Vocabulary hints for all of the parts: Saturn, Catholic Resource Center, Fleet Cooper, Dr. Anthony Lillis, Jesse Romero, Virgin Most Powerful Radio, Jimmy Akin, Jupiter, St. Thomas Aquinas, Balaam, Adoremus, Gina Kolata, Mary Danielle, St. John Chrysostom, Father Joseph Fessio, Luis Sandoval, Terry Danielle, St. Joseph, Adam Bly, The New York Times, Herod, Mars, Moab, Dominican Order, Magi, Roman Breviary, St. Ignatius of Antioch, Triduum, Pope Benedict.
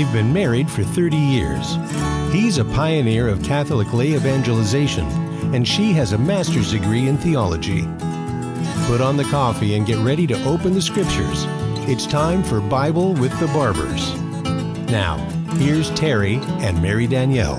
They've been married for 30 years. He's a pioneer of Catholic lay evangelization, and she has a master's degree in theology. Put on the coffee and get ready to open the scriptures. It's time for Bible with the Barbers. Now, here's Terry and Mary Danielle.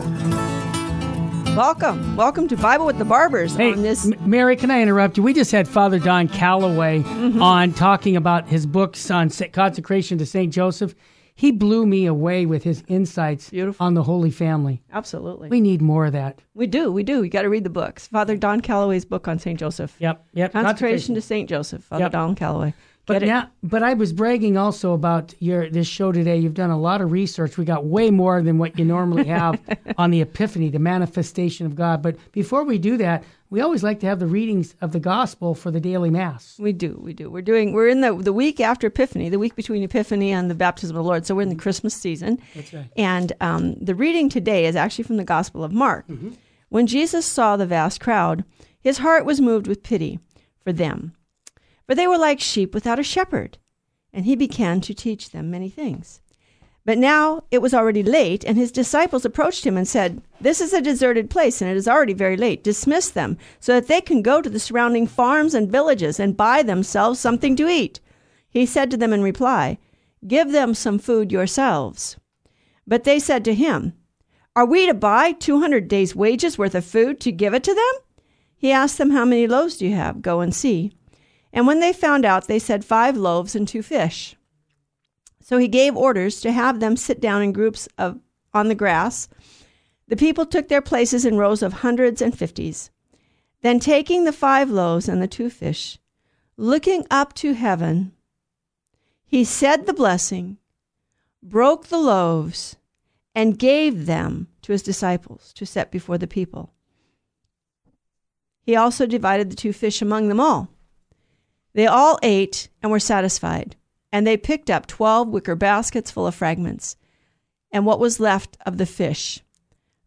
Welcome to Bible with the Barbers. Hey, on this. Mary, can I interrupt you? We just had Father Don Calloway on talking about his books on consecration to St. Joseph. He blew me away with his insights on the Holy Family. Absolutely. We need more of that. We do. You got to read the books. Father Don Calloway's book on St. Joseph. Yep. Consecration to St. Joseph, Father Don Calloway. But I was bragging also about this show today. You've done a lot of research. We got way more than what you normally have on the Epiphany, the manifestation of God. But before we do that, we always like to have the readings of the Gospel for the daily Mass. We do. We're in the week after Epiphany, the week between Epiphany and the Baptism of the Lord. So we're in the Christmas season. That's right. And the reading today is actually from the Gospel of Mark. Mm-hmm. When Jesus saw the vast crowd, his heart was moved with pity for them. For they were like sheep without a shepherd, and he began to teach them many things. But now it was already late, and his disciples approached him and said, "This is a deserted place, and it is already very late. Dismiss them, so that they can go to the surrounding farms and villages and buy themselves something to eat." He said to them in reply, "Give them some food yourselves." But they said to him, "Are we to buy 200 days' wages worth of food to give it to them?" He asked them, "How many loaves do you have? Go and see." And when they found out, they said, 5 loaves and 2 fish. So he gave orders to have them sit down in groups on the grass. The people took their places in rows of hundreds and fifties. Then taking the 5 loaves and the 2 fish, looking up to heaven, he said the blessing, broke the loaves, and gave them to his disciples to set before the people. He also divided the 2 fish among them all. They all ate and were satisfied, and they picked up 12 wicker baskets full of fragments, and what was left of the fish.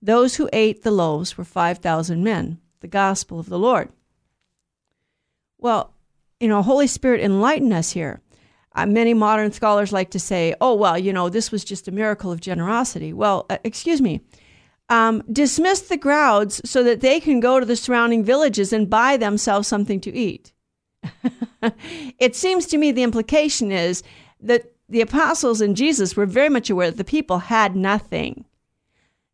Those who ate the loaves were 5,000 men. The Gospel of the Lord. Well, Holy Spirit, enlighten us here. Many modern scholars like to say, this was just a miracle of generosity. Well, excuse me. Dismiss the crowds so that they can go to the surrounding villages and buy themselves something to eat. It seems to me the implication is that the apostles and Jesus were very much aware that the people had nothing.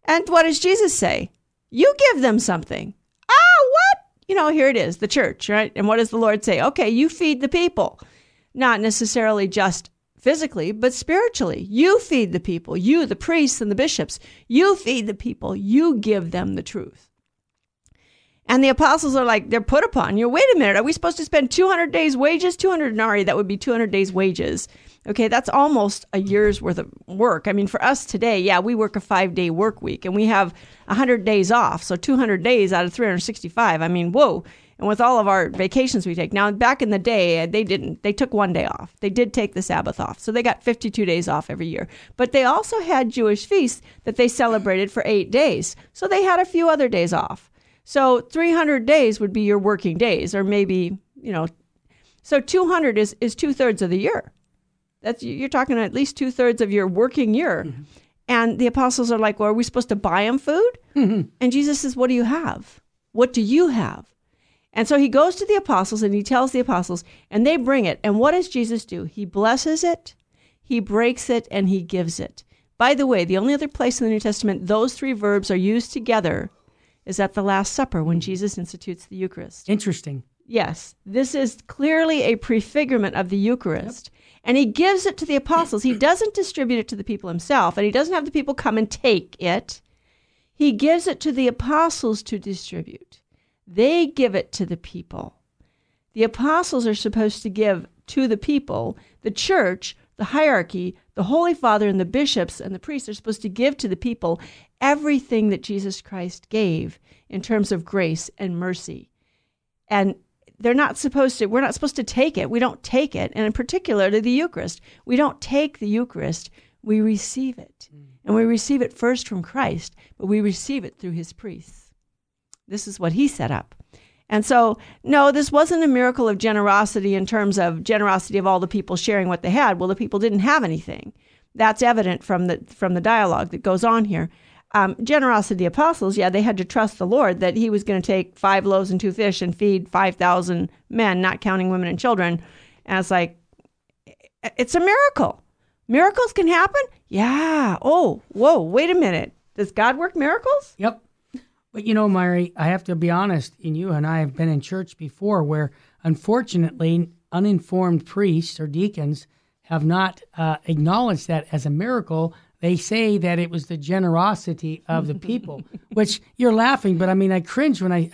And what does Jesus say? You give them something. Oh, what? Here it is, the church, right? And what does the Lord say? Okay, you feed the people. Not necessarily just physically, but spiritually. You feed the people. You, the priests and the bishops, you feed the people. You give them the truth. And the apostles are like, they're put upon. Wait a minute, are we supposed to spend 200 days' wages? 200 denarii, that would be 200 days' wages. Okay, that's almost a year's worth of work. I mean, for us today, we work a 5-day work week, and we have 100 days off. So 200 days out of 365. I mean, whoa. And with all of our vacations we take. Now, back in the day, they didn't. They took 1 day off. They did take the Sabbath off. So they got 52 days off every year. But they also had Jewish feasts that they celebrated for 8 days. So they had a few other days off. So 300 days would be your working days, or maybe, so 200 is 2/3 of the year. You're talking at least 2/3 of your working year. Mm-hmm. And the apostles are like, well, are we supposed to buy them food? Mm-hmm. And Jesus says, what do you have? What do you have? And so he goes to the apostles and he tells the apostles, and they bring it. And what does Jesus do? He blesses it, he breaks it, and he gives it. By the way, the only other place in the New Testament those three verbs are used together is at the Last Supper when Jesus institutes the Eucharist. Interesting. Yes. This is clearly a prefigurement of the Eucharist. Yep. And he gives it to the apostles. He doesn't distribute it to the people himself, and he doesn't have the people come and take it. He gives it to the apostles to distribute. They give it to the people. The apostles are supposed to give to the people. The church, the hierarchy, the Holy Father, and the bishops and the priests are supposed to give to the people everything that Jesus Christ gave in terms of grace and mercy. And we're not supposed to take it. We don't take it. And in particular to the Eucharist, we don't take the Eucharist. We receive it. And we receive it first from Christ, but we receive it through his priests. This is what he set up. And so, no, this wasn't a miracle of generosity in terms of generosity of all the people sharing what they had. Well, the people didn't have anything. That's evident from the dialogue that goes on here. Generosity of the apostles, they had to trust the Lord that he was going to take 5 loaves and 2 fish and feed 5,000 men, not counting women and children. And it's like, it's a miracle. Miracles can happen? Yeah. Oh, whoa, wait a minute. Does God work miracles? Yep. But you know, Mary, I have to be honest, and you and I have been in church before where, unfortunately, uninformed priests or deacons have not acknowledged that as a miracle. They say that it was the generosity of the people, which you're laughing, but I mean, I cringe when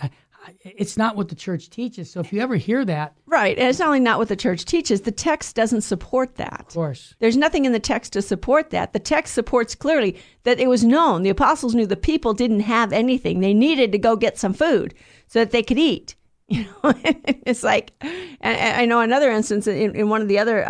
it's not what the church teaches. So if you ever hear that. Right. And it's not only not what the church teaches. The text doesn't support that. Of course. There's nothing in the text to support that. The text supports clearly that it was known. The apostles knew the people didn't have anything. They needed to go get some food so that they could eat. You know, it's like, and I know another instance in one of the other,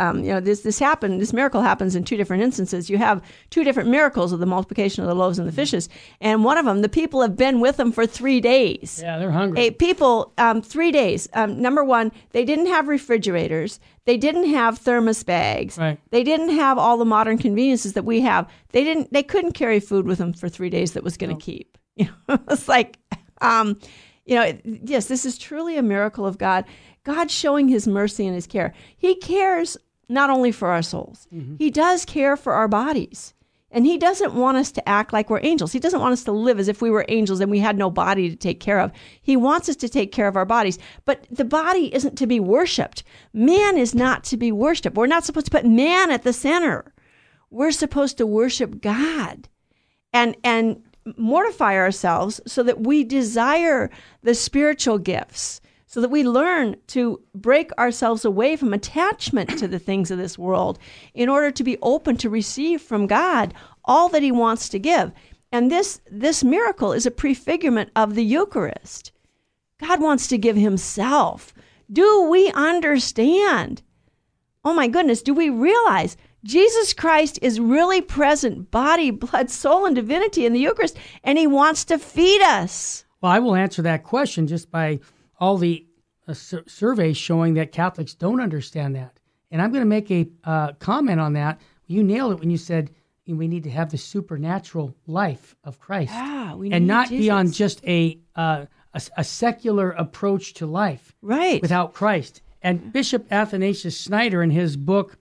this miracle happens in 2 different instances. You have 2 different miracles of the multiplication of the loaves and the fishes. And one of them, the people have been with them for 3 days. Yeah, they're hungry. 3 days. Number one, they didn't have refrigerators. They didn't have thermos bags. Right. They didn't have all the modern conveniences that we have. They couldn't carry food with them for 3 days that was going to keep. You know, it's like, yes, this is truly a miracle of God. God showing his mercy and his care. He cares not only for our souls. Mm-hmm. He does care for our bodies. And he doesn't want us to act like we're angels. He doesn't want us to live as if we were angels and we had no body to take care of. He wants us to take care of our bodies. But the body isn't to be worshipped. Man is not to be worshipped. We're not supposed to put man at the center. We're supposed to worship God. And mortify ourselves so that we desire the spiritual gifts, so that we learn to break ourselves away from attachment to the things of this world in order to be open to receive from God all that he wants to give. And this miracle is a prefigurement of the Eucharist. God wants to give himself. Do we understand? Oh my goodness, do we realize Jesus Christ is really present, body, blood, soul, and divinity in the Eucharist, and he wants to feed us. Well, I will answer that question just by all the surveys showing that Catholics don't understand that. And I'm going to make a comment on that. You nailed it when you said we need to have the supernatural life of Christ. Yeah, we need and not Jesus. Be on just a secular approach to life without Christ. And Bishop Athanasius Snyder in his book,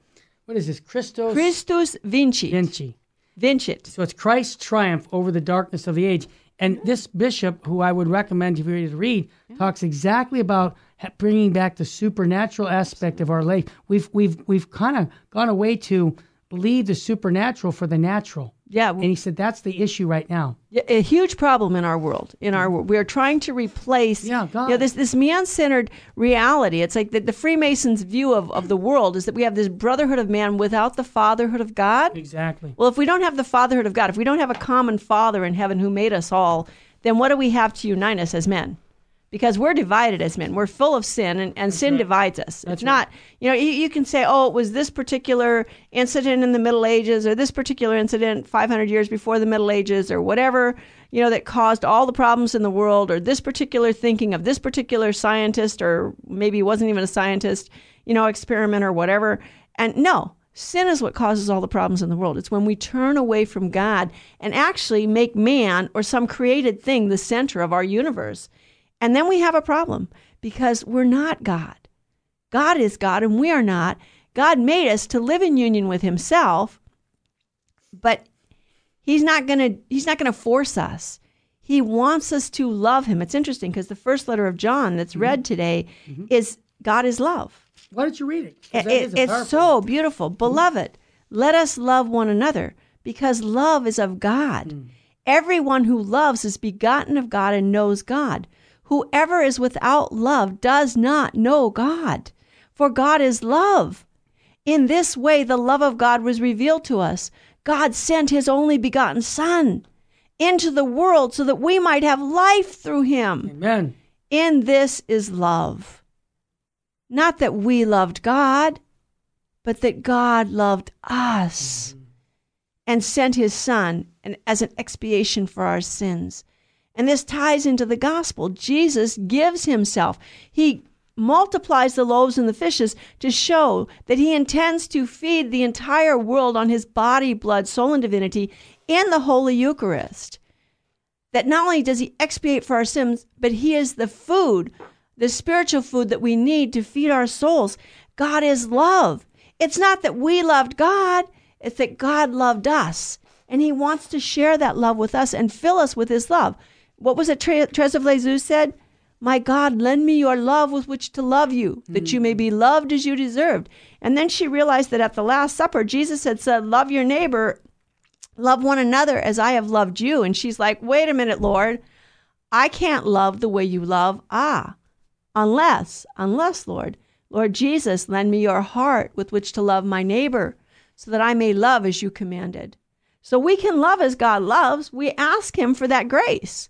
what is this? Christus Vincit. So it's Christ's triumph over the darkness of the age. And this bishop, who I would recommend if you were to read, talks exactly about bringing back the supernatural aspect of our life. We've kind of gone away to believe the supernatural for the natural. Yeah. And he said that's the issue right now. A huge problem in our world. We are trying to replace this man-centered reality. It's like the Freemasons' view of the world is that we have this brotherhood of man without the fatherhood of God. Exactly. Well, if we don't have the fatherhood of God, if we don't have a common father in heaven who made us all, then what do we have to unite us as men? Because we're divided as men. We're full of sin, and sin divides us. It's not, you can say, it was this particular incident in the Middle Ages or this particular incident 500 years before the Middle Ages or whatever, that caused all the problems in the world, or this particular thinking of this particular scientist, or maybe wasn't even a scientist, experiment or whatever. And no, sin is what causes all the problems in the world. It's when we turn away from God and actually make man or some created thing the center of our universe. And then we have a problem because we're not God. God is God and we are not. God made us to live in union with himself, but he's not going to force us. He wants us to love him. It's interesting because the first letter of John that's read today is God is love. Why don't you read it? It's so beautiful. Beloved, let us love one another because love is of God. Everyone who loves is begotten of God and knows God. Whoever is without love does not know God, for God is love. In this way, the love of God was revealed to us. God sent his only begotten Son into the world so that we might have life through him. Amen. In this is love. Not that we loved God, but that God loved us and sent his Son as an expiation for our sins. And this ties into the gospel. Jesus gives himself. He multiplies the loaves and the fishes to show that he intends to feed the entire world on his body, blood, soul, and divinity in the Holy Eucharist. That not only does he expiate for our sins, but he is the food, the spiritual food that we need to feed our souls. God is love. It's not that we loved God, it's that God loved us. And he wants to share that love with us and fill us with his love. What was it Teresa of Lisieux said? My God, lend me your love with which to love you, that you may be loved as you deserved. And then she realized that at the Last Supper, Jesus had said, love your neighbor, love one another as I have loved you. And she's like, wait a minute, Lord, I can't love the way you love. Unless, Lord Jesus, lend me your heart with which to love my neighbor so that I may love as you commanded. So we can love as God loves. We ask him for that grace.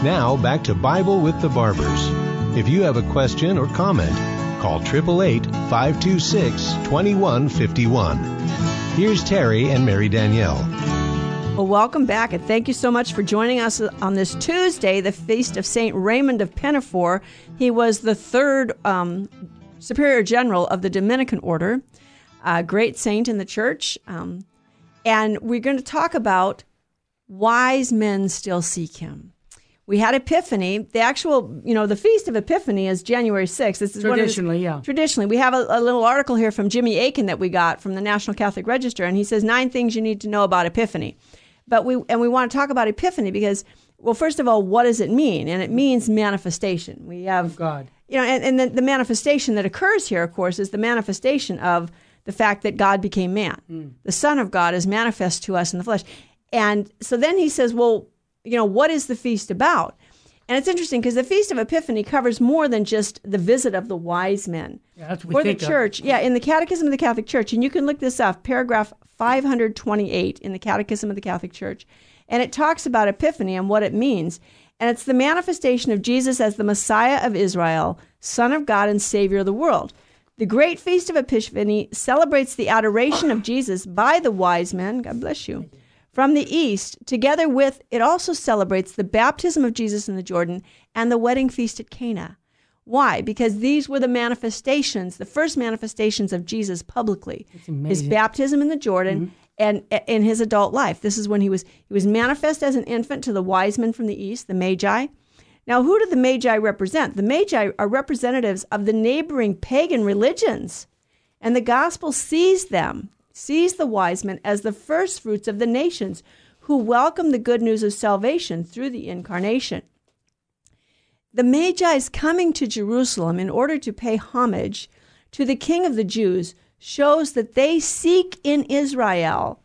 Now back to Bible with the Barbers. If you have a question or comment, call 888-526-2151. Here's Terry and Mary Danielle. Well, welcome back, and thank you so much for joining us on this Tuesday, the Feast of St. Raymond of Pinafore. He was the third Superior General of the Dominican Order, a great saint in the church. And we're going to talk about wise men still seek him. We had Epiphany. The actual, the Feast of Epiphany is January 6th. This is traditionally, yeah. Traditionally. We have a little article here from Jimmy Akin that we got from the National Catholic Register, and he says 9 things you need to know about Epiphany. But we want to talk about Epiphany because, well, first of all, what does it mean? And it means manifestation. We have God. And the manifestation that occurs here, of course, is the manifestation of the fact that God became man. Mm. The Son of God is manifest to us in the flesh. And so then he says, what is the feast about? And it's interesting because the Feast of Epiphany covers more than just the visit of the wise men. Yeah, that's what we think of. Or the church. Yeah, in the Catechism of the Catholic Church, and you can look this up, paragraph 528 in the Catechism of the Catholic Church. And it talks about Epiphany and what it means. And it's the manifestation of Jesus as the Messiah of Israel, Son of God and Savior of the world. The great Feast of Epiphany celebrates the adoration of Jesus by the wise men. God bless you. From the East, together with, it also celebrates the baptism of Jesus in the Jordan and the wedding feast at Cana. Why? Because these were the manifestations, the first manifestations of Jesus publicly. His baptism in the Jordan and in his adult life. This is when he was manifest as an infant to the wise men from the East, the Magi. Now, who do the Magi represent? The Magi are representatives of the neighboring pagan religions, and the gospel sees the wise men as the first fruits of the nations who welcome the good news of salvation through the incarnation. The Magi's coming to Jerusalem in order to pay homage to the King of the Jews shows that they seek in Israel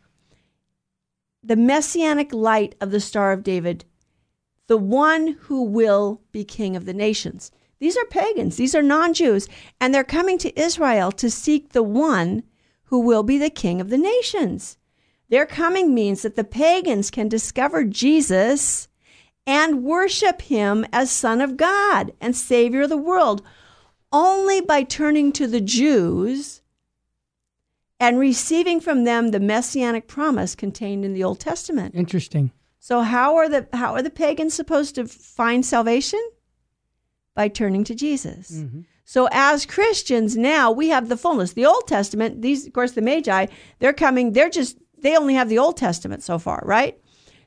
the messianic light of the Star of David, the one who will be King of the nations. These are pagans. These are non-Jews. And they're coming to Israel to seek the one who will be the King of the nations. Their coming means that the pagans can discover Jesus and worship him as Son of God and Savior of the world only by turning to the Jews and receiving from them the messianic promise contained in the Old Testament. Interesting. So how are the pagans supposed to find salvation? By turning to Jesus. Mm-hmm. So as Christians now, we have the fullness. The Old Testament, these, of course, the Magi, they're coming, they only have the Old Testament so far, right?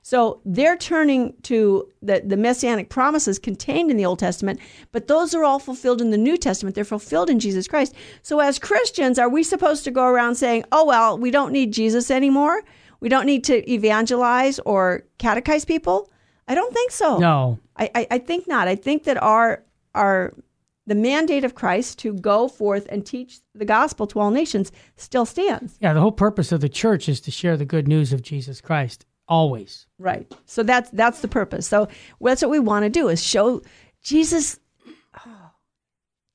So they're turning to the messianic promises contained in the Old Testament, but those are all fulfilled in the New Testament. They're fulfilled in Jesus Christ. So as Christians, are we supposed to go around saying, we don't need Jesus anymore? We don't need to evangelize or catechize people? I don't think so. No. I think not. I think that the mandate of Christ to go forth and teach the gospel to all nations still stands. Yeah, the whole purpose of the church is to share the good news of Jesus Christ, always. Right. So that's the purpose. So that's what we want to do is show Jesus. Oh,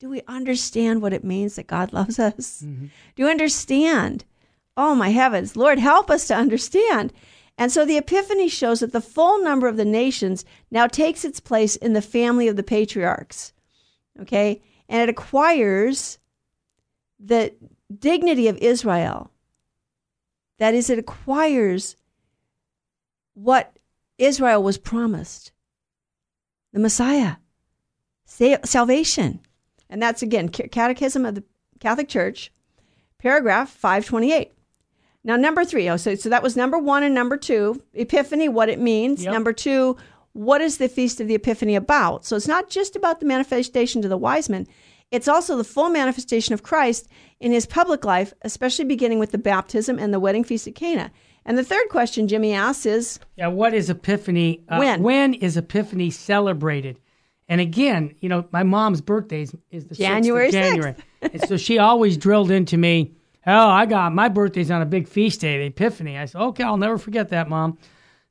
do we understand what it means that God loves us? Mm-hmm. Do you understand? Oh, my heavens. Lord, help us to understand. And so the Epiphany shows that the full number of the nations now takes its place in the family of the patriarchs. Okay, and it acquires the dignity of Israel. That is, it acquires what Israel was promised, the Messiah, salvation. And that's, again, Catechism of the Catholic Church, paragraph 528. Now, number 3, so that was number 1 and number 2, Epiphany, what it means. Yep. Number 2, what is the Feast of the Epiphany about? So it's not just about the manifestation to the wise men. It's also the full manifestation of Christ in his public life, especially beginning with the baptism and the wedding feast at Cana. And the third question Jimmy asks is... Yeah, what is Epiphany? When is Epiphany celebrated? And again, my mom's birthday is the January 6th. January. And so she always drilled into me, my birthday's on a big feast day, the Epiphany. I said, okay, I'll never forget that, Mom.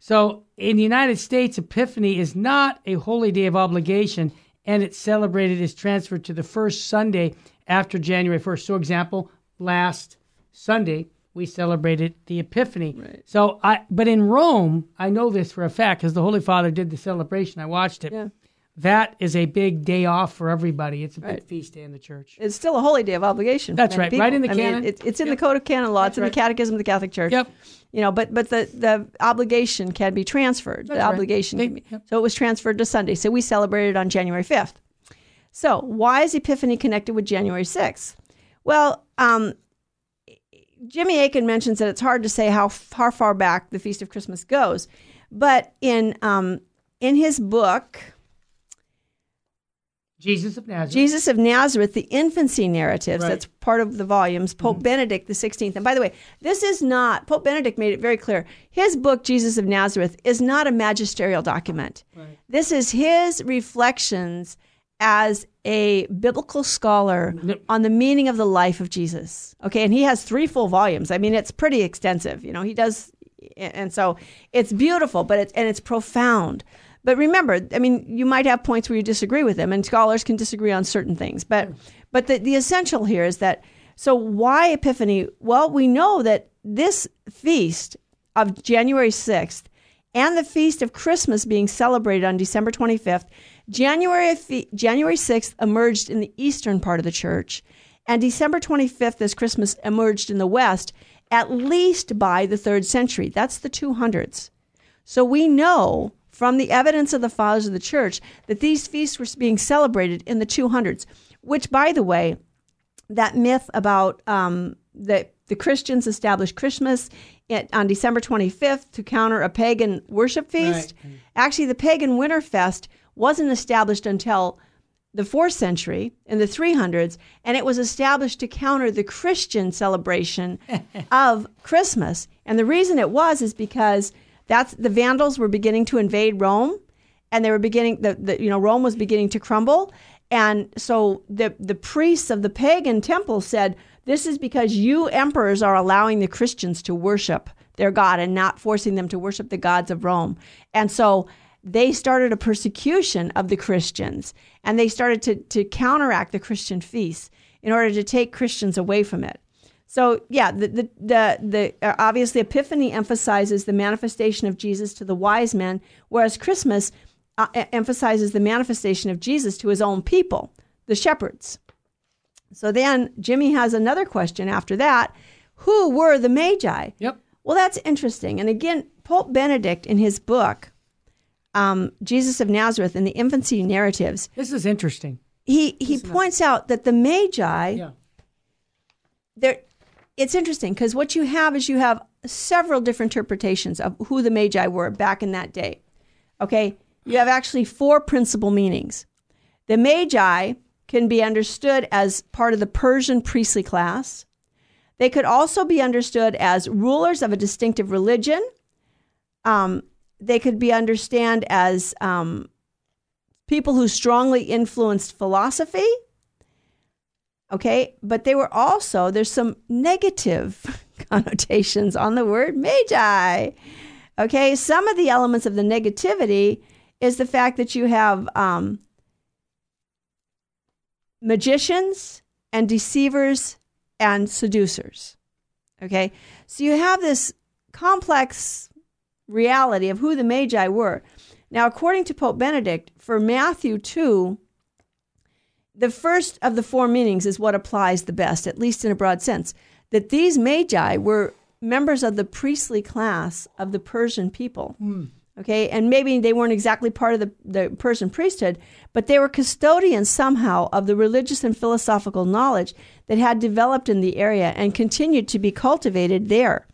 So in the United States, Epiphany is not a holy day of obligation, and it's celebrated as transferred to the first Sunday after January 1st. So example, last Sunday, we celebrated the Epiphany. Right. So but in Rome, I know this for a fact because the Holy Father did the celebration. I watched it. Yeah. That is a big day off for everybody. It's a big feast day in the church. It's still a holy day of obligation. That's right. People. Right in the canon. It's in the Code of Canon Law. That's in the Catechism of the Catholic Church. Yep. But the obligation can be transferred. That's the obligation. So it was transferred to Sunday. So we celebrated on January 5th. So why is Epiphany connected with January 6th? Well, Jimmy Akin mentions that it's hard to say how far back the Feast of Christmas goes. But in his book, Jesus of Nazareth, the Infancy Narratives, right. That's part of the volumes, Pope Benedict the 16th. And by the way, this is not, Pope Benedict made it very clear, his book, Jesus of Nazareth, is not a magisterial document. Right. This is his reflections as a biblical scholar on the meaning of the life of Jesus. Okay, and he has 3 full volumes. I mean, it's pretty extensive. You know, he does, and so it's beautiful, but it's profound. But remember, I mean, you might have points where you disagree with him, and scholars can disagree on certain things. But the essential here is that, so why Epiphany? Well, we know that this feast of January 6th and the feast of Christmas being celebrated on December 25th, January 6th emerged in the eastern part of the church, and December 25th as Christmas emerged in the west, at least by the 3rd century. That's the 200s. So we know from the evidence of the fathers of the church that these feasts were being celebrated in the 200s, which, by the way, that myth about that the Christians established Christmas on December 25th to counter a pagan worship feast. Right. Actually, the pagan winter fest wasn't established until the 4th century in the 300s, and it was established to counter the Christian celebration of Christmas. And the reason it was is because the Vandals were beginning to invade Rome, and they were beginning. Rome was beginning to crumble, and so the priests of the pagan temple said, "This is because you emperors are allowing the Christians to worship their God and not forcing them to worship the gods of Rome." And so they started a persecution of the Christians, and they started to counteract the Christian feasts in order to take Christians away from it. So yeah, the obviously Epiphany emphasizes the manifestation of Jesus to the wise men, whereas Christmas emphasizes the manifestation of Jesus to his own people, the shepherds. So then Jimmy has another question after that: who were the Magi? Yep. Well, that's interesting. And again, Pope Benedict in his book, Jesus of Nazareth and the Infancy Narratives. This is interesting. He points out that the Magi. Yeah. It's interesting because what you have is you have several different interpretations of who the Magi were back in that day. Okay, you have actually 4 principal meanings. The Magi can be understood as part of the Persian priestly class. They could also be understood as rulers of a distinctive religion. They could be understood as people who strongly influenced philosophy. Okay, but they were also, there's some negative connotations on the word Magi. Okay, some of the elements of the negativity is the fact that you have magicians and deceivers and seducers. Okay, so you have this complex reality of who the Magi were. Now, according to Pope Benedict, for Matthew 2, the first of the 4 meanings is what applies the best, at least in a broad sense, that these Magi were members of the priestly class of the Persian people. Mm. Okay, and maybe they weren't exactly part of the Persian priesthood, but they were custodians somehow of the religious and philosophical knowledge that had developed in the area and continued to be cultivated there.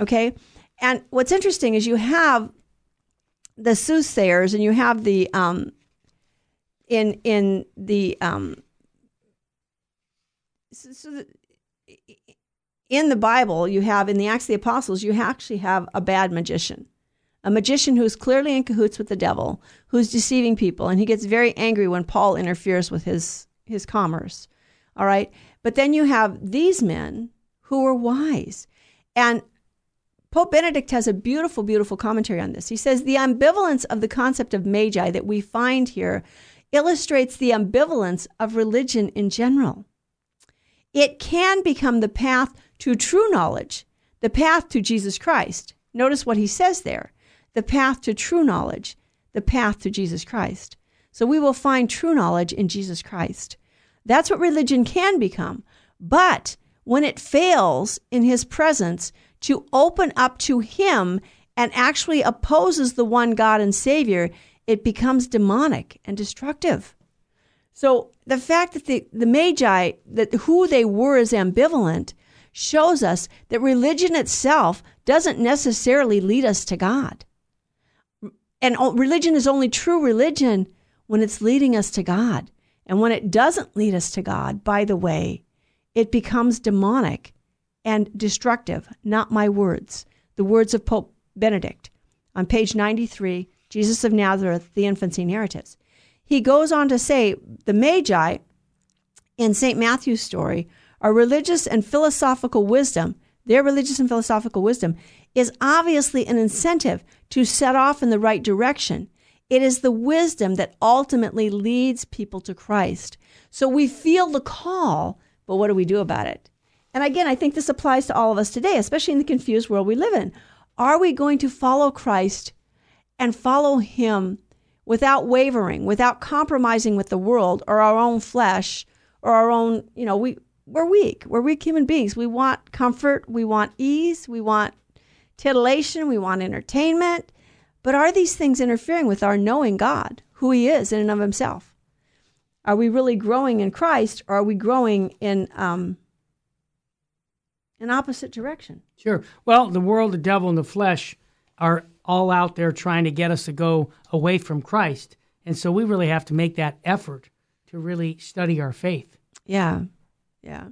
Okay, and what's interesting is you have the soothsayers and you have the in the Bible, you have in the Acts of the Apostles, you actually have a bad magician, a magician who's clearly in cahoots with the devil, who's deceiving people, and he gets very angry when Paul interferes with his commerce. All right, but then you have these men who were wise, and Pope Benedict has a beautiful, beautiful commentary on this. He says the ambivalence of the concept of Magi that we find here illustrates the ambivalence of religion in general. It can become the path to true knowledge, the path to Jesus Christ. Notice what he says there, the path to true knowledge, the path to Jesus Christ. So we will find true knowledge in Jesus Christ. That's what religion can become. But when it fails in his presence to open up to him and actually opposes the one God and Savior, it becomes demonic and destructive. So the fact that the Magi, that who they were is ambivalent, shows us that religion itself doesn't necessarily lead us to God. And religion is only true religion when it's leading us to God. And when it doesn't lead us to God, by the way, it becomes demonic and destructive. Not my words. The words of Pope Benedict on page 93, Jesus of Nazareth, the Infancy Narratives. He goes on to say the Magi in St. Matthew's story are religious and philosophical wisdom. Their religious and philosophical wisdom is obviously an incentive to set off in the right direction. It is the wisdom that ultimately leads people to Christ. So we feel the call, but what do we do about it? And again, I think this applies to all of us today, especially in the confused world we live in. Are we going to follow Christ and follow him without wavering, without compromising with the world or our own flesh or our own, you know, we're weak human beings. We want comfort, we want ease, we want titillation, we want entertainment. But are these things interfering with our knowing God, who he is in and of himself? Are we really growing in Christ, or are we growing in an opposite direction? Sure. Well, the world, the devil, and the flesh are all out there trying to get us to go away from Christ. And so we really have to make that effort to really study our faith. Yeah. Yeah.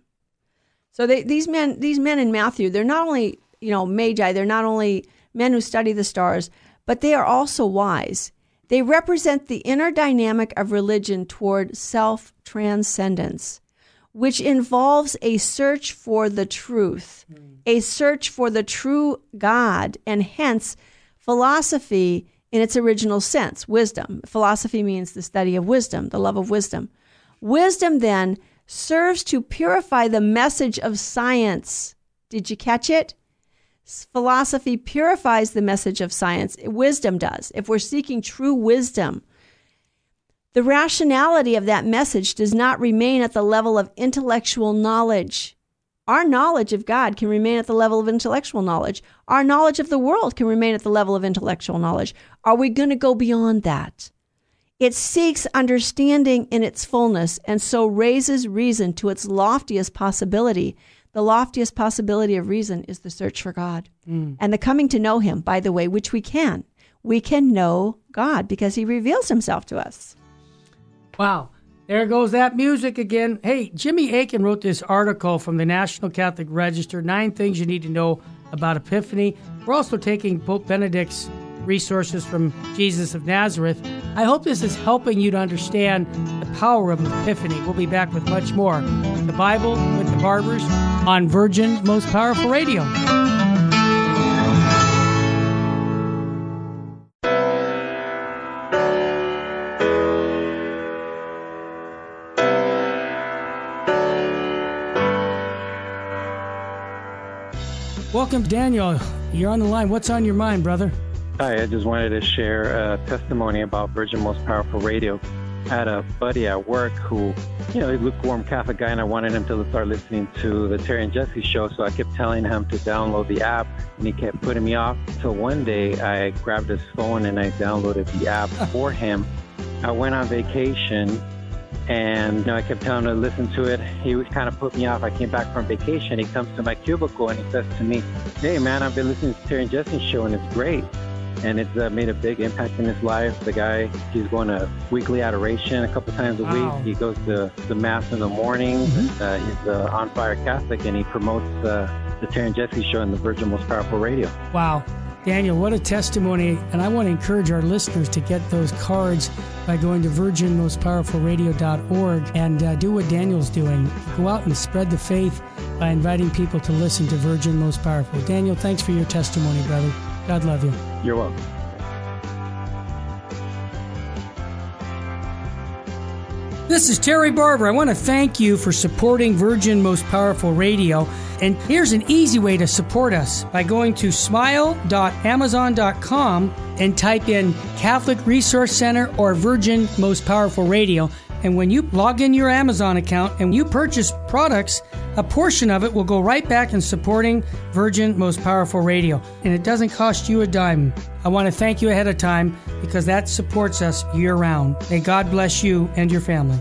So these men in Matthew, they're not only, you know, Magi, they're not only men who study the stars, but they are also wise. They represent the inner dynamic of religion toward self-transcendence, which involves a search for the truth, a search for the true God, and hence philosophy in its original sense, wisdom. Philosophy means the study of wisdom, the love of wisdom. Wisdom then serves to purify the message of science. Did you catch it? Philosophy purifies the message of science. Wisdom does. If we're seeking true wisdom, the rationality of that message does not remain at the level of intellectual knowledge. Our knowledge of God can remain at the level of intellectual knowledge. Our knowledge of the world can remain at the level of intellectual knowledge. Are we going to go beyond that? It seeks understanding in its fullness and so raises reason to its loftiest possibility. The loftiest possibility of reason is the search for God and the coming to know him, by the way, which we can. We can know God because he reveals himself to us. Wow. There goes that music again. Hey, Jimmy Akin wrote this article from the National Catholic Register, 9 Things You Need to Know About Epiphany. We're also taking Pope Benedict's resources from Jesus of Nazareth. I hope this is helping you to understand the power of Epiphany. We'll be back with much more. With the Bible, with the Barbers, on Virgin Most Powerful Radio. Welcome, Daniel. You're on the line. What's on your mind, brother? Hi, I just wanted to share a testimony about Virgin Most Powerful Radio. I had a buddy at work who, you know, he's a lukewarm Catholic guy, and I wanted him to start listening to the Terry and Jesse show, so I kept telling him to download the app, and he kept putting me off. So one day, I grabbed his phone, and I downloaded the app for him. I went on vacation, and you know, I kept telling him to listen to it. He would kind of put me off. I came back from vacation. He comes to my cubicle, and he says to me, "Hey, man, I've been listening to the Terry and Jesse show, and it's great." And it's made a big impact in his life. The guy, he's going to weekly adoration a couple times a week. He goes to the Mass in the morning. He's an on-fire Catholic, and he promotes the Terry and Jesse show and the Virgin Most Powerful Radio. Wow. Daniel, what a testimony. And I want to encourage our listeners to get those cards by going to virginmostpowerfulradio.org and do what Daniel's doing. Go out and spread the faith by inviting people to listen to Virgin Most Powerful. Daniel, thanks for your testimony, brother. God love you. You're welcome. This is Terry Barber. I want to thank you for supporting Virgin Most Powerful Radio. And here's an easy way to support us by going to smile.amazon.com and type in Catholic Resource Center or Virgin Most Powerful Radio. And when you log in your Amazon account and you purchase products, a portion of it will go right back in supporting Virgin Most Powerful Radio. And it doesn't cost you a dime. I want to thank you ahead of time because that supports us year round. May God bless you and your family.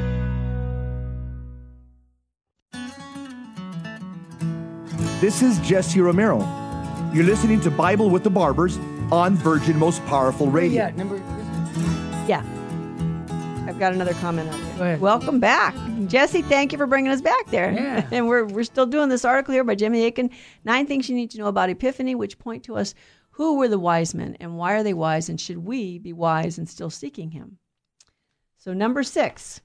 This is Jesse Romero. You're listening to Bible with the Barbers on Virgin Most Powerful Radio. Yeah, I've got another comment on there. Go ahead. Welcome back. Jesse, thank you for bringing us back there. Yeah. And we're still doing this article here by Jimmy Akin. 9 things you need to know about Epiphany, which point to us who were the wise men and why are they wise, and should we be wise and still seeking him? So number 6.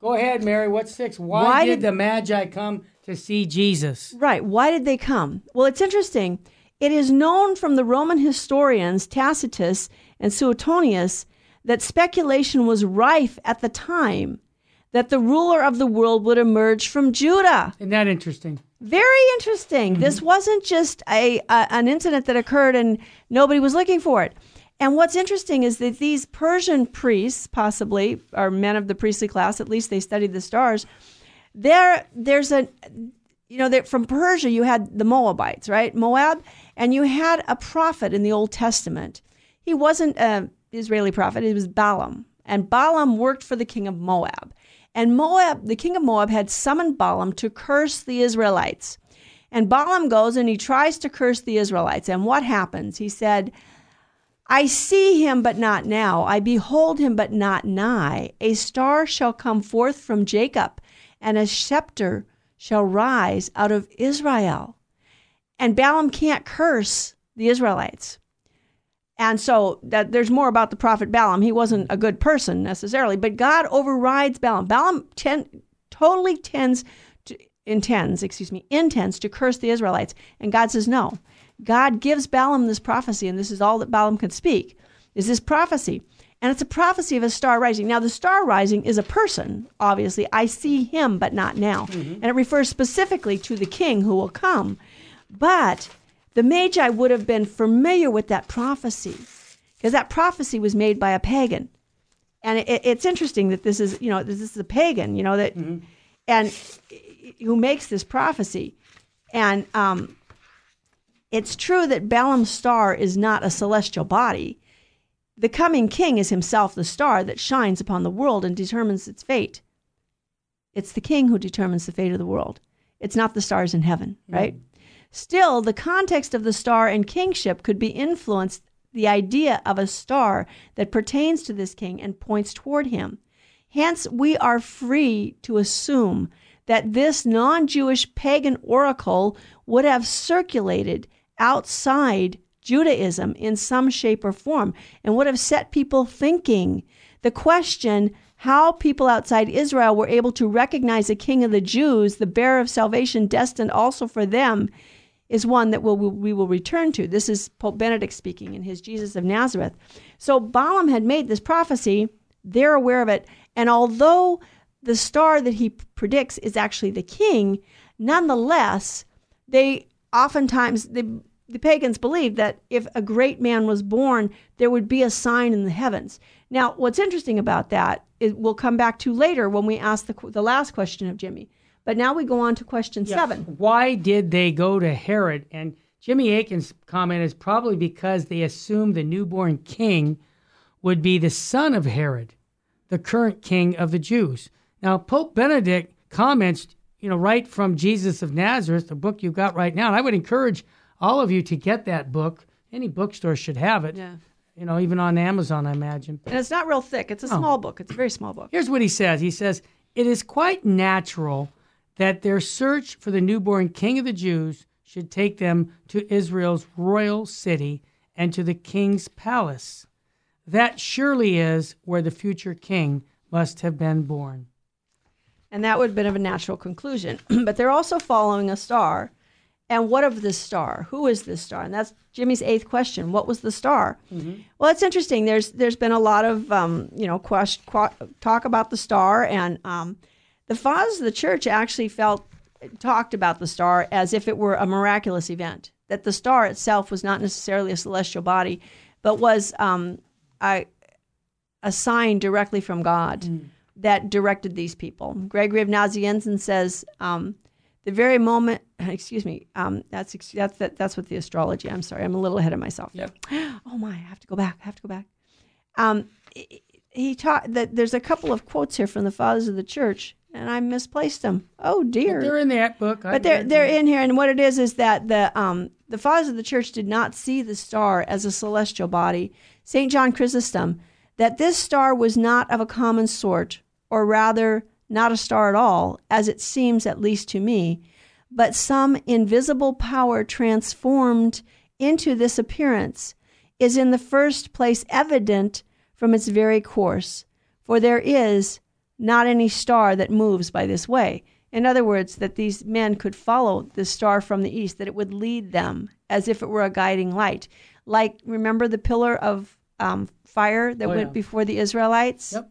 Go ahead, Mary. What's 6? Why did the Magi come to see Jesus? Right. Why did they come? Well, it's interesting. It is known from the Roman historians Tacitus and Suetonius that speculation was rife at the time that the ruler of the world would emerge from Judah. Isn't that interesting? Very interesting. Mm-hmm. This wasn't just an incident that occurred and nobody was looking for it. And what's interesting is that these Persian priests, possibly, are men of the priestly class, at least they studied the stars. From Persia, you had the Moabites, right? Moab, and you had a prophet in the Old Testament. He wasn't an Israeli prophet, he was Balaam. And Balaam worked for the king of Moab. And Moab, the king of Moab, had summoned Balaam to curse the Israelites. And Balaam goes and he tries to curse the Israelites. And what happens? He said, I see him, but not now. I behold him, but not nigh. A star shall come forth from Jacob, and a scepter shall rise out of Israel. And Balaam can't curse the Israelites. And so that there's more about the prophet Balaam. He wasn't a good person necessarily, but God overrides Balaam. Balaam intends to curse the Israelites. And God says no. God gives Balaam this prophecy, and this is all that Balaam can speak, is this prophecy. And it's a prophecy of a star rising. Now, the star rising is a person, obviously. I see him, but not now. Mm-hmm. And it refers specifically to the king who will come. But the Magi would have been familiar with that prophecy, because that prophecy was made by a pagan. And it's interesting that this is a pagan, that mm-hmm. and who makes this prophecy. And it's true that Balaam's star is not a celestial body. The coming king is himself the star that shines upon the world and determines its fate. It's the king who determines the fate of the world. It's not the stars in heaven, right? Mm-hmm. Still, the context of the star and kingship could be influenced the idea of a star that pertains to this king and points toward him. Hence, we are free to assume that this non-Jewish pagan oracle would have circulated outside Judaism in some shape or form, and would have set people thinking. The question, how people outside Israel were able to recognize a king of the Jews, the bearer of salvation destined also for them, is one that we will return to. This is Pope Benedict speaking in his Jesus of Nazareth. So Balaam had made this prophecy. They're aware of it. And although the star that he predicts is actually the king, nonetheless, the pagans believed that if a great man was born, there would be a sign in the heavens. Now, what's interesting about that is we'll come back to later when we ask the last question of Jimmy. But now we go on to question 7. Why did they go to Herod? And Jimmy Akin's comment is probably because they assumed the newborn king would be the son of Herod, the current king of the Jews. Now, Pope Benedict comments, right from Jesus of Nazareth, the book you've got right now, and I would encourage all of you to get that book. Any bookstore should have it. Yeah. Even on Amazon, I imagine. And it's not real thick. It's a small book. It's a very small book. Here's what he says. He says, it is quite natural that their search for the newborn king of the Jews should take them to Israel's royal city and to the king's palace. That surely is where the future king must have been born. And that would have been a natural conclusion. But they're also following a star. And what of this star? Who is this star? And that's Jimmy's 8th question. What was the star? Mm-hmm. Well, it's interesting. There's been a lot of talk about the star, and The fathers of the church actually talked about the star as if it were a miraculous event, that the star itself was not necessarily a celestial body, but was a sign directly from God that directed these people. Gregory of Nazianzen says, the very moment, that's with the astrology. I'm sorry, I'm a little ahead of myself. Yep. Oh my, I have to go back. He taught that there's a couple of quotes here from the fathers of the church, and I misplaced them. Oh dear. But they're in that book. But they're in here, and what it is that the fathers of the church did not see the star as a celestial body. St. John Chrysostom, that this star was not of a common sort, or rather not a star at all, as it seems at least to me, but some invisible power transformed into this appearance is in the first place evident from its very course, for there is not any star that moves by this way. In other words, that these men could follow the star from the east, that it would lead them as if it were a guiding light. Like, remember the pillar of fire that went before the Israelites? Yep.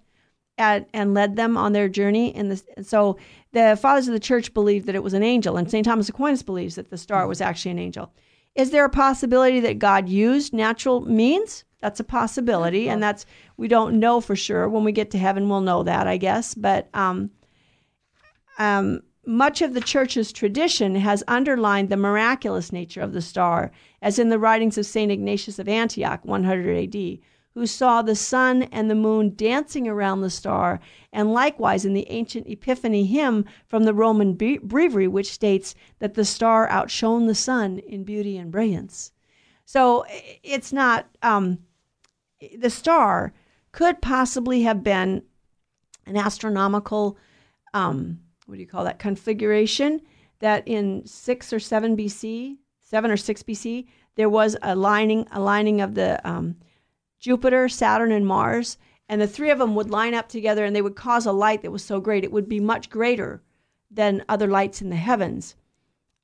And led them on their journey. So the fathers of the church believed that it was an angel, and St. Thomas Aquinas believes that the star was actually an angel. Is there a possibility that God used natural means? That's a possibility, and that's, we don't know for sure. When we get to heaven, we'll know that, I guess. But much of the church's tradition has underlined the miraculous nature of the star, as in the writings of St. Ignatius of Antioch, 100 AD, who saw the sun and the moon dancing around the star, and likewise in the ancient Epiphany hymn from the Roman Breviary, which states that the star outshone the sun in beauty and brilliance. So it's not, the star could possibly have been an astronomical, configuration that in 7 or 6 BC, there was a lining of the Jupiter, Saturn, and Mars, and the three of them would line up together, and they would cause a light that was so great it would be much greater than other lights in the heavens.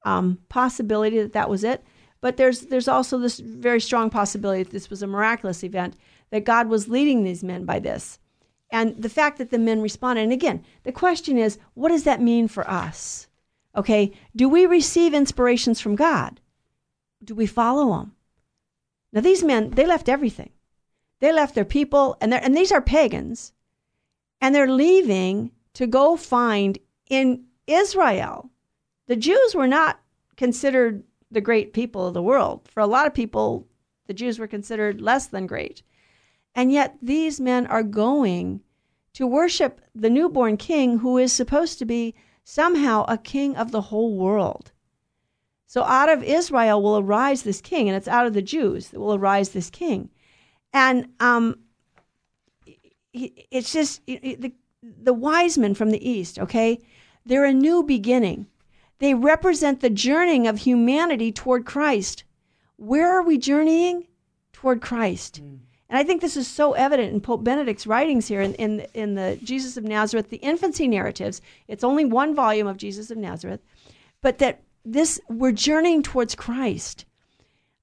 Possibility that was it, but there's also this very strong possibility that this was a miraculous event, that God was leading these men by this, and the fact that the men responded. And again, the question is, what does that mean for us? Okay, do we receive inspirations from God? Do we follow them? Now these men, they left everything. They left their people, and these are pagans, and they're leaving to go find in Israel. The Jews were not considered the great people of the world. For a lot of people, the Jews were considered less than great. And yet these men are going to worship the newborn king who is supposed to be somehow a king of the whole world. So out of Israel will arise this king, and it's out of the Jews that will arise this king. And it's just the wise men from the East, okay? They're a new beginning. They represent the journeying of humanity toward Christ. Where are we journeying? Toward Christ. Mm. And I think this is so evident in Pope Benedict's writings here in the Jesus of Nazareth, the infancy narratives. It's only one volume of Jesus of Nazareth. But that we're journeying towards Christ.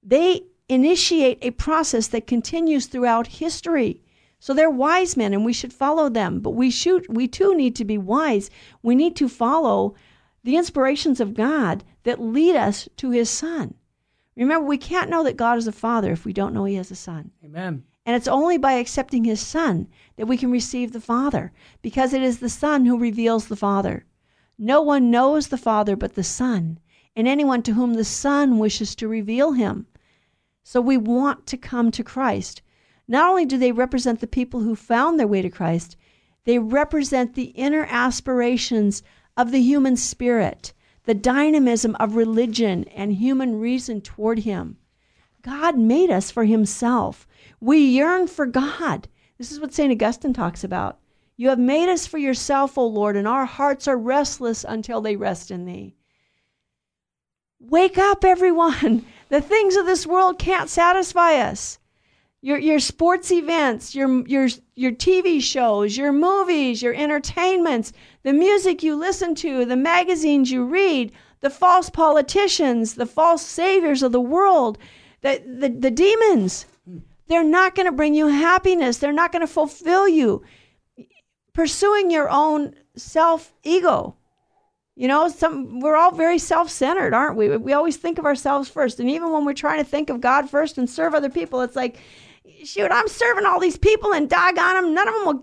They initiate a process that continues throughout history. So they're wise men, and we should follow them. But we too need to be wise. We need to follow the inspirations of God that lead us to his son. Remember, we can't know that God is a father if we don't know he has a son. Amen. And it's only by accepting his son that we can receive the father, because it is the son who reveals the father. No one knows the father but the son, and anyone to whom the son wishes to reveal him. So we want to come to Christ. Not only do they represent the people who found their way to Christ, they represent the inner aspirations of the human spirit, the dynamism of religion and human reason toward him. God made us for himself. We yearn for God. This is what St. Augustine talks about. You have made us for yourself, O Lord, and our hearts are restless until they rest in thee. Wake up, everyone. The things of this world can't satisfy us. Your sports events, your TV shows, your movies, your entertainments, the music you listen to, the magazines you read, the false politicians, the false saviors of the world, the demons. They're not going to bring you happiness. They're not going to fulfill you. Pursuing your own self-ego. You know, we're all very self-centered, aren't we? We always think of ourselves first. And even when we're trying to think of God first and serve other people, it's like, shoot, I'm serving all these people and doggone them, none of them will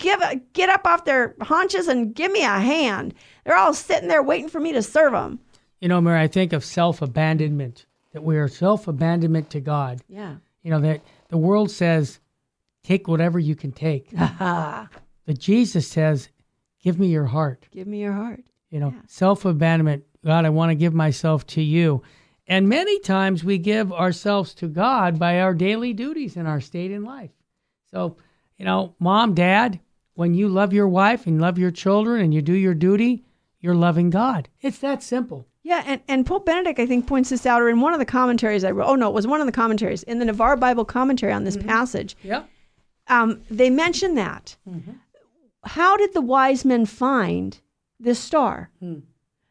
get up off their haunches and give me a hand. They're all sitting there waiting for me to serve them. You know, Mary, I think of self-abandonment, that we are self-abandonment to God. Yeah. You know, that the world says, take whatever you can take. But Jesus says, give me your heart. Give me your heart. You know, yeah. Self-abandonment. God, I want to give myself to you. And many times we give ourselves to God by our daily duties and our state in life. So, you know, mom, dad, when you love your wife and love your children and you do your duty, you're loving God. It's that simple. Yeah, and Pope Benedict, I think, points this out, or in one of the commentaries I wrote. Oh, no, it was one of the commentaries. In the Navarre Bible commentary on this passage, they mention that. Mm-hmm. How did the wise men find this star?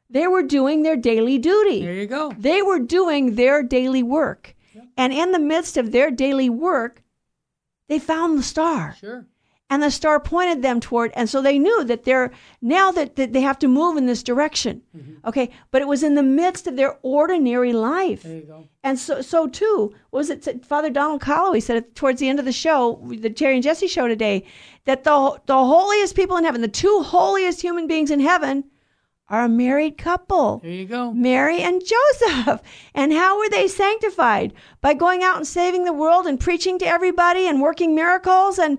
They were doing their daily duty. There you go. They were doing their daily work. Yep. And in the midst of their daily work, they found the star. Sure. And the star pointed them toward, and so they knew that they're now that they have to move in this direction. Mm-hmm. Okay, but it was in the midst of their ordinary life. There you go. And so too, was it Father Donald Calloway said it towards the end of the show, the Terry and Jesse show today, that the holiest people in heaven, the two holiest human beings in heaven, are a married couple. There you go. Mary and Joseph. And how were they sanctified? By going out and saving the world and preaching to everybody and working miracles and...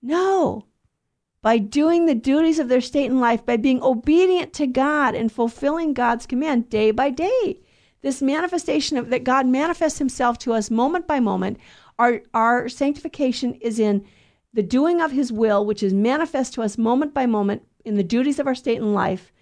No, by doing the duties of their state in life, by being obedient to God and fulfilling God's command day by day. This manifestation of that God manifests himself to us moment by moment. Our sanctification is in the doing of his will, which is manifest to us moment by moment in the duties of our state in life,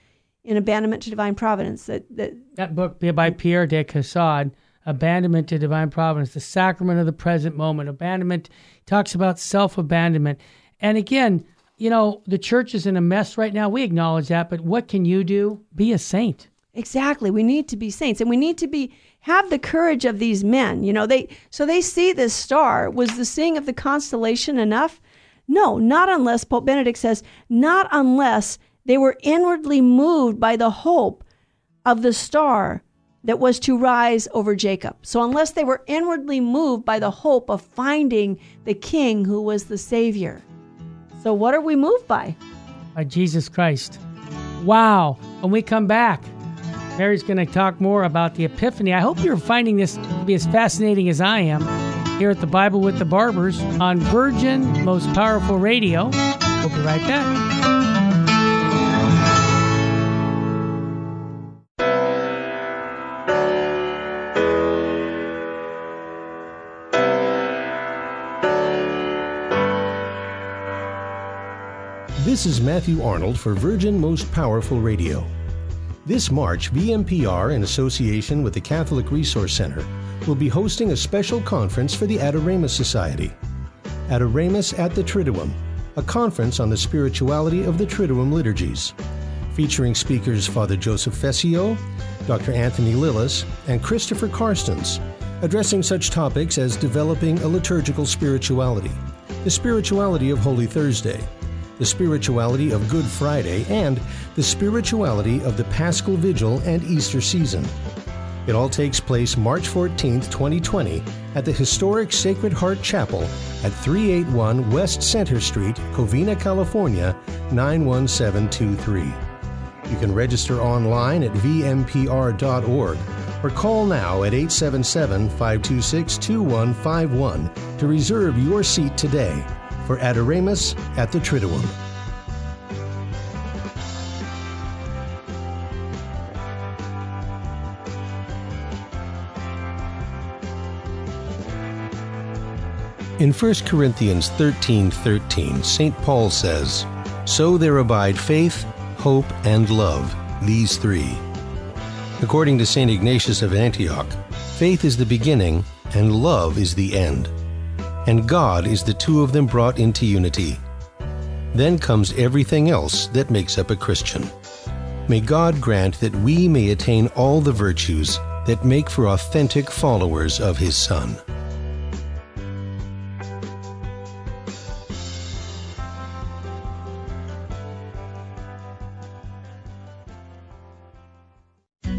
in abandonment to divine providence. That book by Pierre de Cassade, Abandonment to Divine Providence, the Sacrament of the Present Moment. Abandonment talks about self-abandonment. And again, you know, the church is in a mess right now. We acknowledge that, but what can you do? Be a saint. Exactly. We need to be saints, and we need to have the courage of these men. You know, they see this star. Was the seeing of the constellation enough? No, not unless, Pope Benedict says, not unless they were inwardly moved by the hope of the star that was to rise over Jacob. So unless they were inwardly moved by the hope of finding the king who was the Savior. So what are we moved by? By Jesus Christ. Wow. When we come back, Mary's going to talk more about the Epiphany. I hope you're finding this to be as fascinating as I am here at the Bible with the Barbers on Virgin Most Powerful Radio. We'll be right back. This is Matthew Arnold for Virgin Most Powerful Radio. This March, VMPR, in association with the Catholic Resource Center, will be hosting a special conference for the Adoremus Society. Adoremus at the Triduum, a conference on the spirituality of the Triduum liturgies, featuring speakers Father Joseph Fessio, Dr. Anthony Lillis, and Christopher Carstens, addressing such topics as developing a liturgical spirituality, the spirituality of Holy Thursday, the spirituality of Good Friday, and the spirituality of the Paschal Vigil and Easter season. It all takes place March 14, 2020, at the historic Sacred Heart Chapel at 381 West Center Street, Covina, California, 91723. You can register online at vmpr.org or call now at 877-526-2151 to reserve your seat today for Adoremus at the Triduum. In 1 Corinthians 13:13, St. Paul says, "So there abide faith, hope, and love, these three." According to St. Ignatius of Antioch, faith is the beginning and love is the end, and God is the two of them brought into unity. Then comes everything else that makes up a Christian. May God grant that we may attain all the virtues that make for authentic followers of His Son.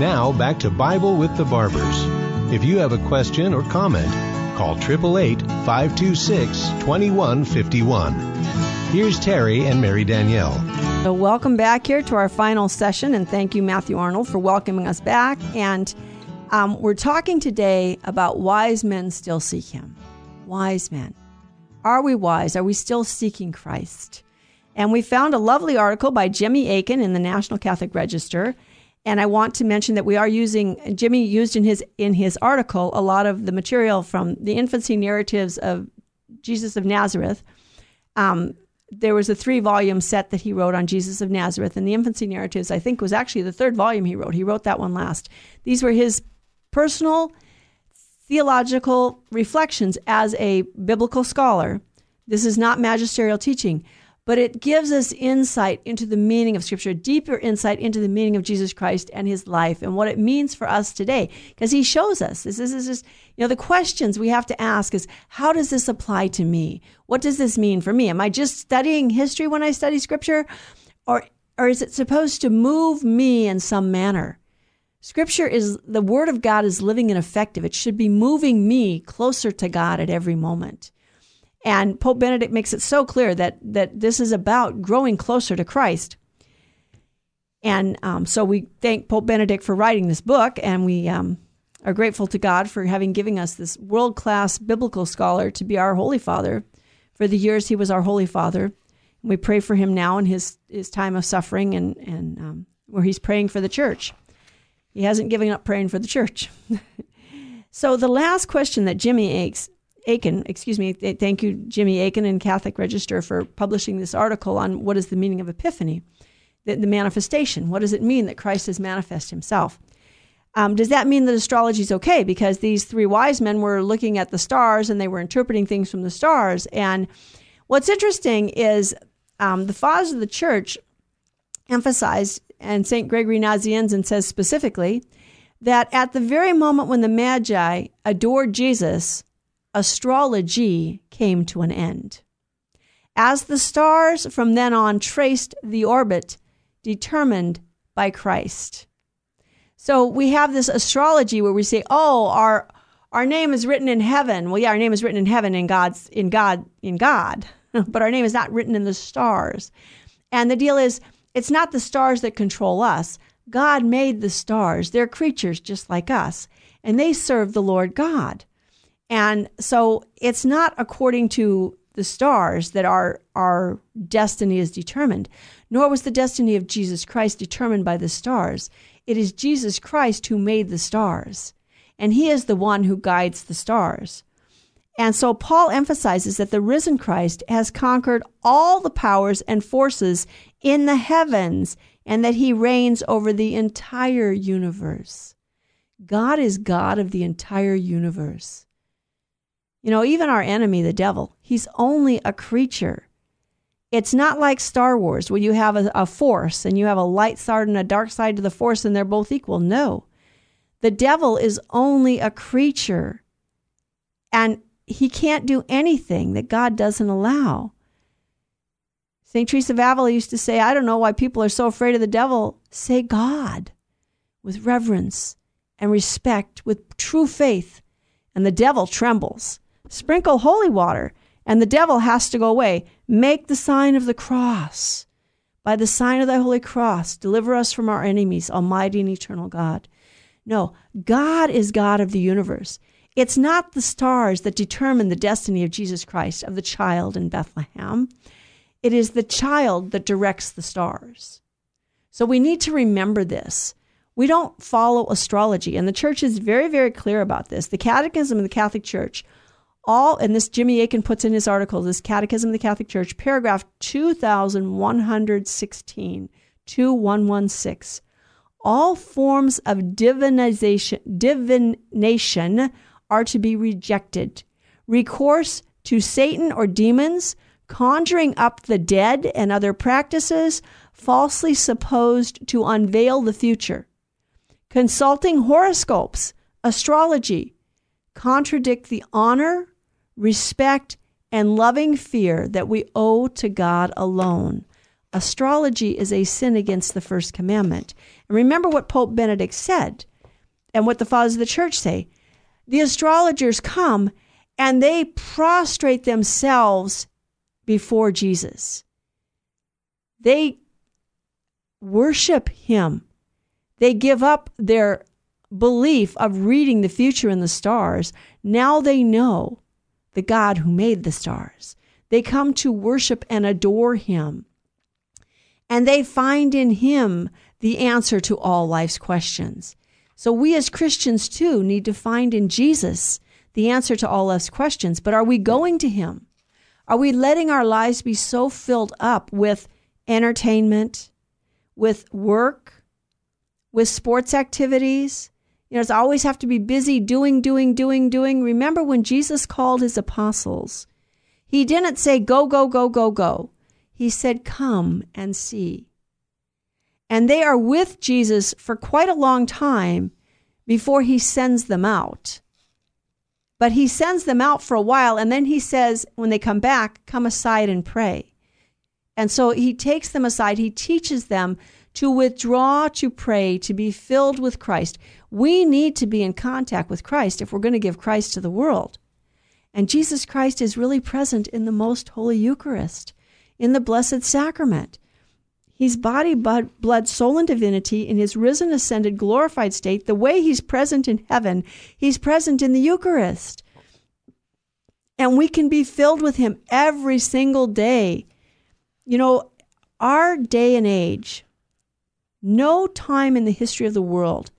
Now, back to Bible with the Barbers. If you have a question or comment, call 888-526-2151. Here's Terry and Mary Danielle. So welcome back here to our final session, and thank you, Matthew Arnold, for welcoming us back. And we're talking today about wise men still seek him. Wise men. Are we wise? Are we still seeking Christ? And we found a lovely article by Jimmy Akin in the National Catholic Register. And I want to mention that we are using, Jimmy used in his article a lot of the material from the infancy narratives of Jesus of Nazareth. There was a 3-volume set that he wrote on Jesus of Nazareth, and the infancy narratives, I think, was actually the 3rd volume he wrote. He wrote that one last. These were his personal theological reflections as a biblical scholar. This is not magisterial teaching. But it gives us insight into the meaning of Scripture, deeper insight into the meaning of Jesus Christ and his life and what it means for us today. Because he shows us. This is just, you know, the questions we have to ask is, how does this apply to me? What does this mean for me? Am I just studying history when I study Scripture? Or is it supposed to move me in some manner? Scripture is, the Word of God is living and effective. It should be moving me closer to God at every moment. And Pope Benedict makes it so clear that this is about growing closer to Christ. And so we thank Pope Benedict for writing this book, and we are grateful to God for having given us this world-class biblical scholar to be our Holy Father for the years he was our Holy Father. And we pray for him now in his time of suffering and where he's praying for the church. He hasn't given up praying for the church. So the last question that Jimmy Akin, thank you, Jimmy Akin and Catholic Register for publishing this article on what is the meaning of Epiphany, the manifestation. What does it mean that Christ has manifested himself? Does that mean that astrology is okay? Because these 3 wise men were looking at the stars and they were interpreting things from the stars. And what's interesting is the fathers of the church emphasized, and St. Gregory Nazianzen says specifically, that at the very moment when the Magi adored Jesus, astrology came to an end. As the stars from then on traced the orbit determined by Christ. So we have this astrology where we say, oh, our name is written in heaven. Well, yeah, our name is written in heaven and in God, but our name is not written in the stars. And the deal is, it's not the stars that control us. God made the stars. They're creatures just like us, and they serve the Lord God. And so it's not according to the stars that our destiny is determined, nor was the destiny of Jesus Christ determined by the stars. It is Jesus Christ who made the stars, and he is the one who guides the stars. And so Paul emphasizes that the risen Christ has conquered all the powers and forces in the heavens, and that he reigns over the entire universe. God is God of the entire universe. You know, even our enemy, the devil, he's only a creature. It's not like Star Wars where you have a force and you have a light side and a dark side to the force and they're both equal. No, the devil is only a creature, and he can't do anything that God doesn't allow. St. Teresa of Avila used to say, I don't know why people are so afraid of the devil. Say God with reverence and respect, with true faith, and the devil trembles. Sprinkle holy water, and the devil has to go away. Make the sign of the cross. By the sign of thy holy cross, deliver us from our enemies, almighty and eternal God. No, God is God of the universe. It's not the stars that determine the destiny of Jesus Christ, of the child in Bethlehem. It is the child that directs the stars. So we need to remember this. We don't follow astrology, and the church is very, very clear about this. The Catechism of the Catholic Church, and this Jimmy Akin puts in his article, this Catechism of the Catholic Church, paragraph 2,116, 2116. All forms of divination are to be rejected. Recourse to Satan or demons, conjuring up the dead and other practices falsely supposed to unveil the future. Consulting horoscopes, astrology, contradict the honor, respect, and loving fear that we owe to God alone. Astrology is a sin against the first commandment. And remember what Pope Benedict said and what the fathers of the church say. The astrologers come and they prostrate themselves before Jesus. They worship him. They give up their belief of reading the future in the stars. Now they know the God who made the stars. They come to worship and adore him. And they find in him the answer to all life's questions. So we as Christians too need to find in Jesus the answer to all life's questions. But are we going to him? Are we letting our lives be so filled up with entertainment, with work, with sports activities? You know, it's always have to be busy doing. Remember when Jesus called his apostles, he didn't say, go. He said, come and see. And they are with Jesus for quite a long time before he sends them out. But he sends them out for a while, and then he says, when they come back, come aside and pray. And so he takes them aside. He teaches them to withdraw, to pray, to be filled with Christ. We need to be in contact with Christ if we're going to give Christ to the world. And Jesus Christ is really present in the Most Holy Eucharist, in the Blessed Sacrament. His body, blood, soul, and divinity in his risen, ascended, glorified state, the way he's present in heaven, he's present in the Eucharist. And we can be filled with him every single day. You know, our day and age, no time in the history of the world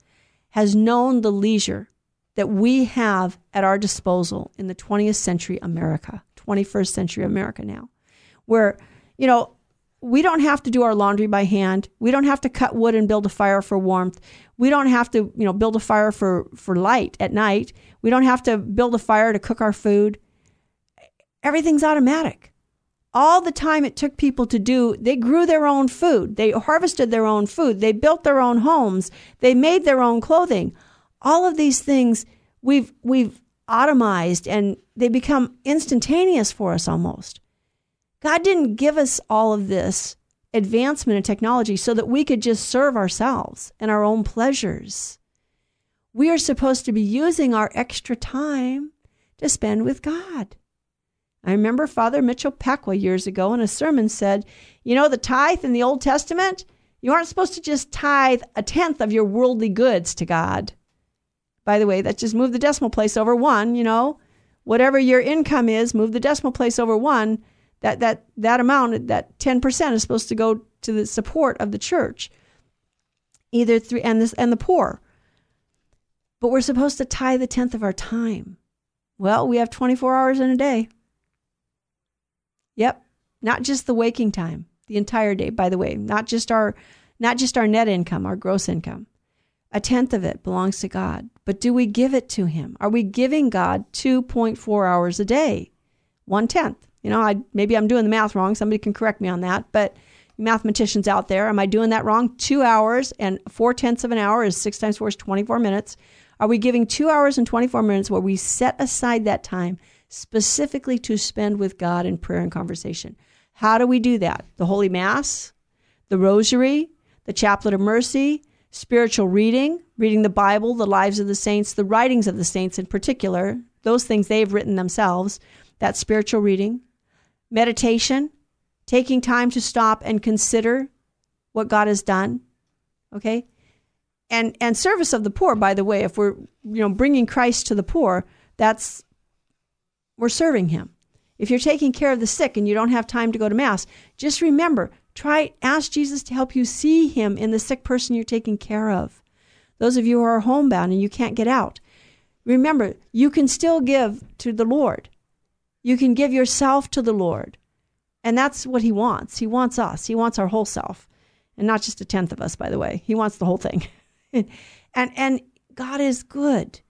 has known the leisure that we have at our disposal in the 20th century America, 21st century America now, where, you know, we don't have to do our laundry by hand. We don't have to cut wood and build a fire for warmth. We don't have to, you know, build a fire for light at night. We don't have to build a fire to cook our food. Everything's automatic. All the time it took people to do, they grew their own food. They harvested their own food. They built their own homes. They made their own clothing. All of these things we've automized, and they become instantaneous for us almost. God didn't give us all of this advancement in technology so that we could just serve ourselves and our own pleasures. We are supposed to be using our extra time to spend with God. I remember Father Mitchell Pacwa years ago in a sermon said, you know, the tithe in the Old Testament, you aren't supposed to just tithe a tenth of your worldly goods to God. By the way, that just moved the decimal place over one, you know. Whatever your income is, move the decimal place over one. That amount, that 10% is supposed to go to the support of the church, either through and the poor. But we're supposed to tithe a tenth of our time. Well, we have 24 hours in a day. Yep, not just the waking time, the entire day. By the way, not just our net income, our gross income. A tenth of it belongs to God. But do we give it to Him? Are we giving God 2.4 hours a day, 1/10? You know, maybe I'm doing the math wrong. Somebody can correct me on that. But mathematicians out there, am I doing that wrong? 2 hours and 4/10 of an hour is 6 times 4 is 24 minutes. Are we giving 2 hours and 24 minutes where we set aside that time specifically to spend with God in prayer and conversation? How do we do that? The Holy Mass, the Rosary, the Chaplet of Mercy, spiritual reading, reading the Bible, the lives of the saints, the writings of the saints in particular, those things they've written themselves, that spiritual reading. Meditation, taking time to stop and consider what God has done, okay? And service of the poor, by the way, if we're, you know, bringing Christ to the poor, that's, we're serving Him. If you're taking care of the sick and you don't have time to go to Mass, just remember, ask Jesus to help you see Him in the sick person you're taking care of. Those of you who are homebound and you can't get out, remember, you can still give to the Lord. You can give yourself to the Lord. And that's what He wants. He wants us. He wants our whole self. And not just a tenth of us, by the way. He wants the whole thing. And God is good.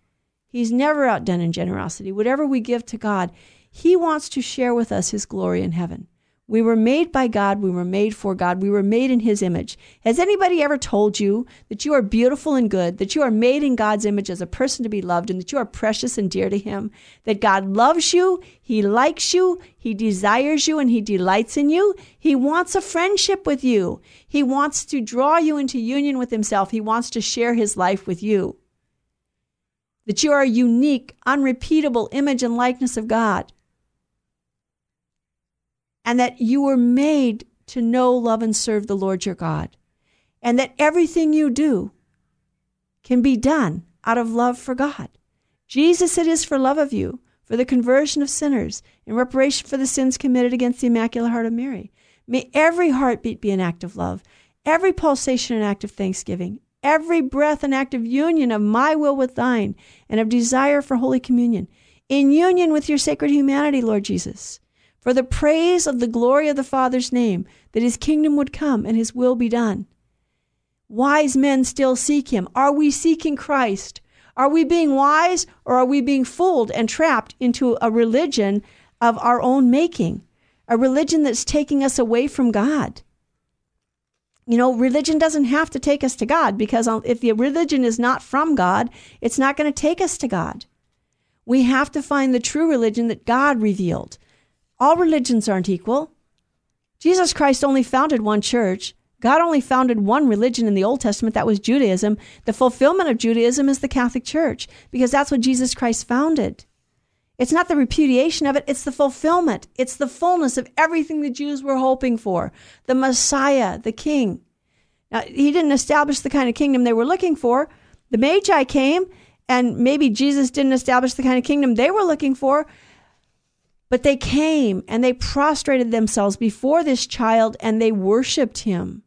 He's never outdone in generosity. Whatever we give to God, he wants to share with us his glory in heaven. We were made by God. We were made for God. We were made in his image. Has anybody ever told you that you are beautiful and good, that you are made in God's image as a person to be loved, and that you are precious and dear to him, that God loves you, he likes you, he desires you, and he delights in you? He wants a friendship with you. He wants to draw you into union with himself. He wants to share his life with you. That you are a unique, unrepeatable image and likeness of God. And that you were made to know, love, and serve the Lord your God. And that everything you do can be done out of love for God. Jesus, it is for love of you, for the conversion of sinners, in reparation for the sins committed against the Immaculate Heart of Mary. May every heartbeat be an act of love, every pulsation an act of thanksgiving, every breath an act of union of my will with thine, and of desire for Holy Communion, in union with your sacred humanity, Lord Jesus, for the praise of the glory of the Father's name, that his kingdom would come and his will be done. Wise men still seek him. Are we seeking Christ? Are we being wise, or are we being fooled and trapped into a religion of our own making? A religion that's taking us away from God. You know, religion doesn't have to take us to God, because if the religion is not from God, it's not going to take us to God. We have to find the true religion that God revealed. All religions aren't equal. Jesus Christ only founded one church. God only founded one religion in the Old Testament. That was Judaism. The fulfillment of Judaism is the Catholic Church, because that's what Jesus Christ founded. It's not the repudiation of it. It's the fulfillment. It's the fullness of everything the Jews were hoping for. The Messiah, the King. Now, he didn't establish the kind of kingdom they were looking for. The Magi came, and maybe Jesus didn't establish the kind of kingdom they were looking for. But they came and they prostrated themselves before this child and they worshiped him.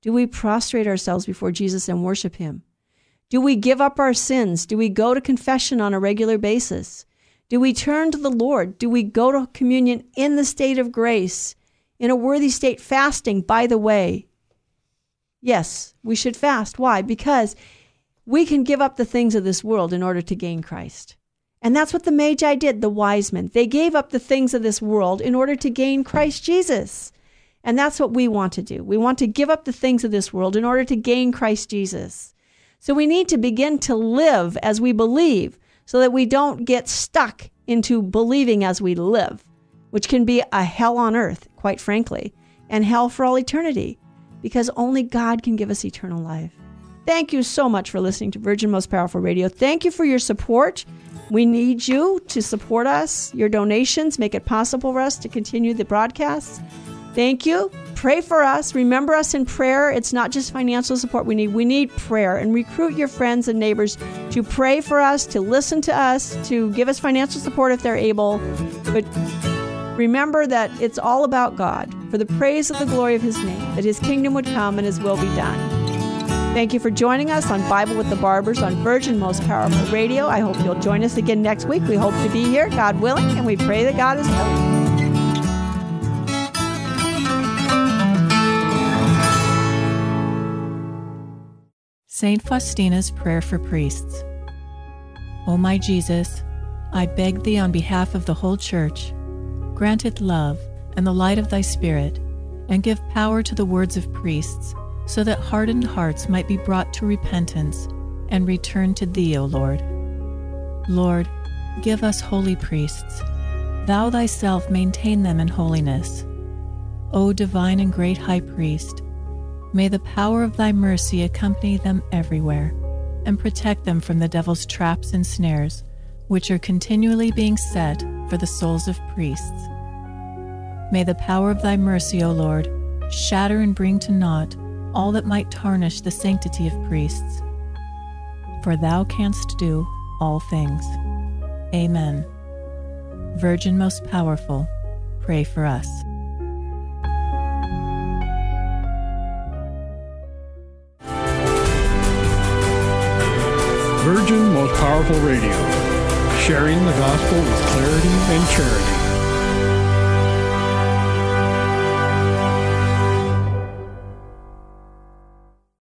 Do we prostrate ourselves before Jesus and worship him? Do we give up our sins? Do we go to confession on a regular basis? Do we turn to the Lord? Do we go to communion in the state of grace, in a worthy state, fasting, by the way? Yes, we should fast. Why? Because we can give up the things of this world in order to gain Christ. And that's what the Magi did, the wise men. They gave up the things of this world in order to gain Christ Jesus. And that's what we want to do. We want to give up the things of this world in order to gain Christ Jesus. So we need to begin to live as we believe, so that we don't get stuck into believing as we live, which can be a hell on earth, quite frankly, and hell for all eternity, because only God can give us eternal life. Thank you so much for listening to Virgin Most Powerful Radio. Thank you for your support. We need you to support us. Your donations make it possible for us to continue the broadcasts. Thank you. Pray for us. Remember us in prayer. It's not just financial support we need. We need prayer. And recruit your friends and neighbors to pray for us, to listen to us, to give us financial support if they're able. But remember that it's all about God, for the praise of the glory of his name, that his kingdom would come and his will be done. Thank you for joining us on Bible with the Barbers on Virgin Most Powerful Radio. I hope you'll join us again next week. We hope to be here, God willing, and we pray that God is willing. St. Faustina's Prayer for Priests. O my Jesus, I beg thee on behalf of the whole Church, grant it love and the light of thy Spirit, and give power to the words of priests, so that hardened hearts might be brought to repentance and return to thee, O Lord. Lord, give us holy priests. Thou thyself maintain them in holiness. O divine and great High Priest, may the power of thy mercy accompany them everywhere and protect them from the devil's traps and snares, which are continually being set for the souls of priests. May the power of thy mercy, O Lord, shatter and bring to naught all that might tarnish the sanctity of priests. For thou canst do all things. Amen. Virgin Most Powerful, pray for us. Virgin Most Powerful Radio, sharing the gospel with clarity and charity.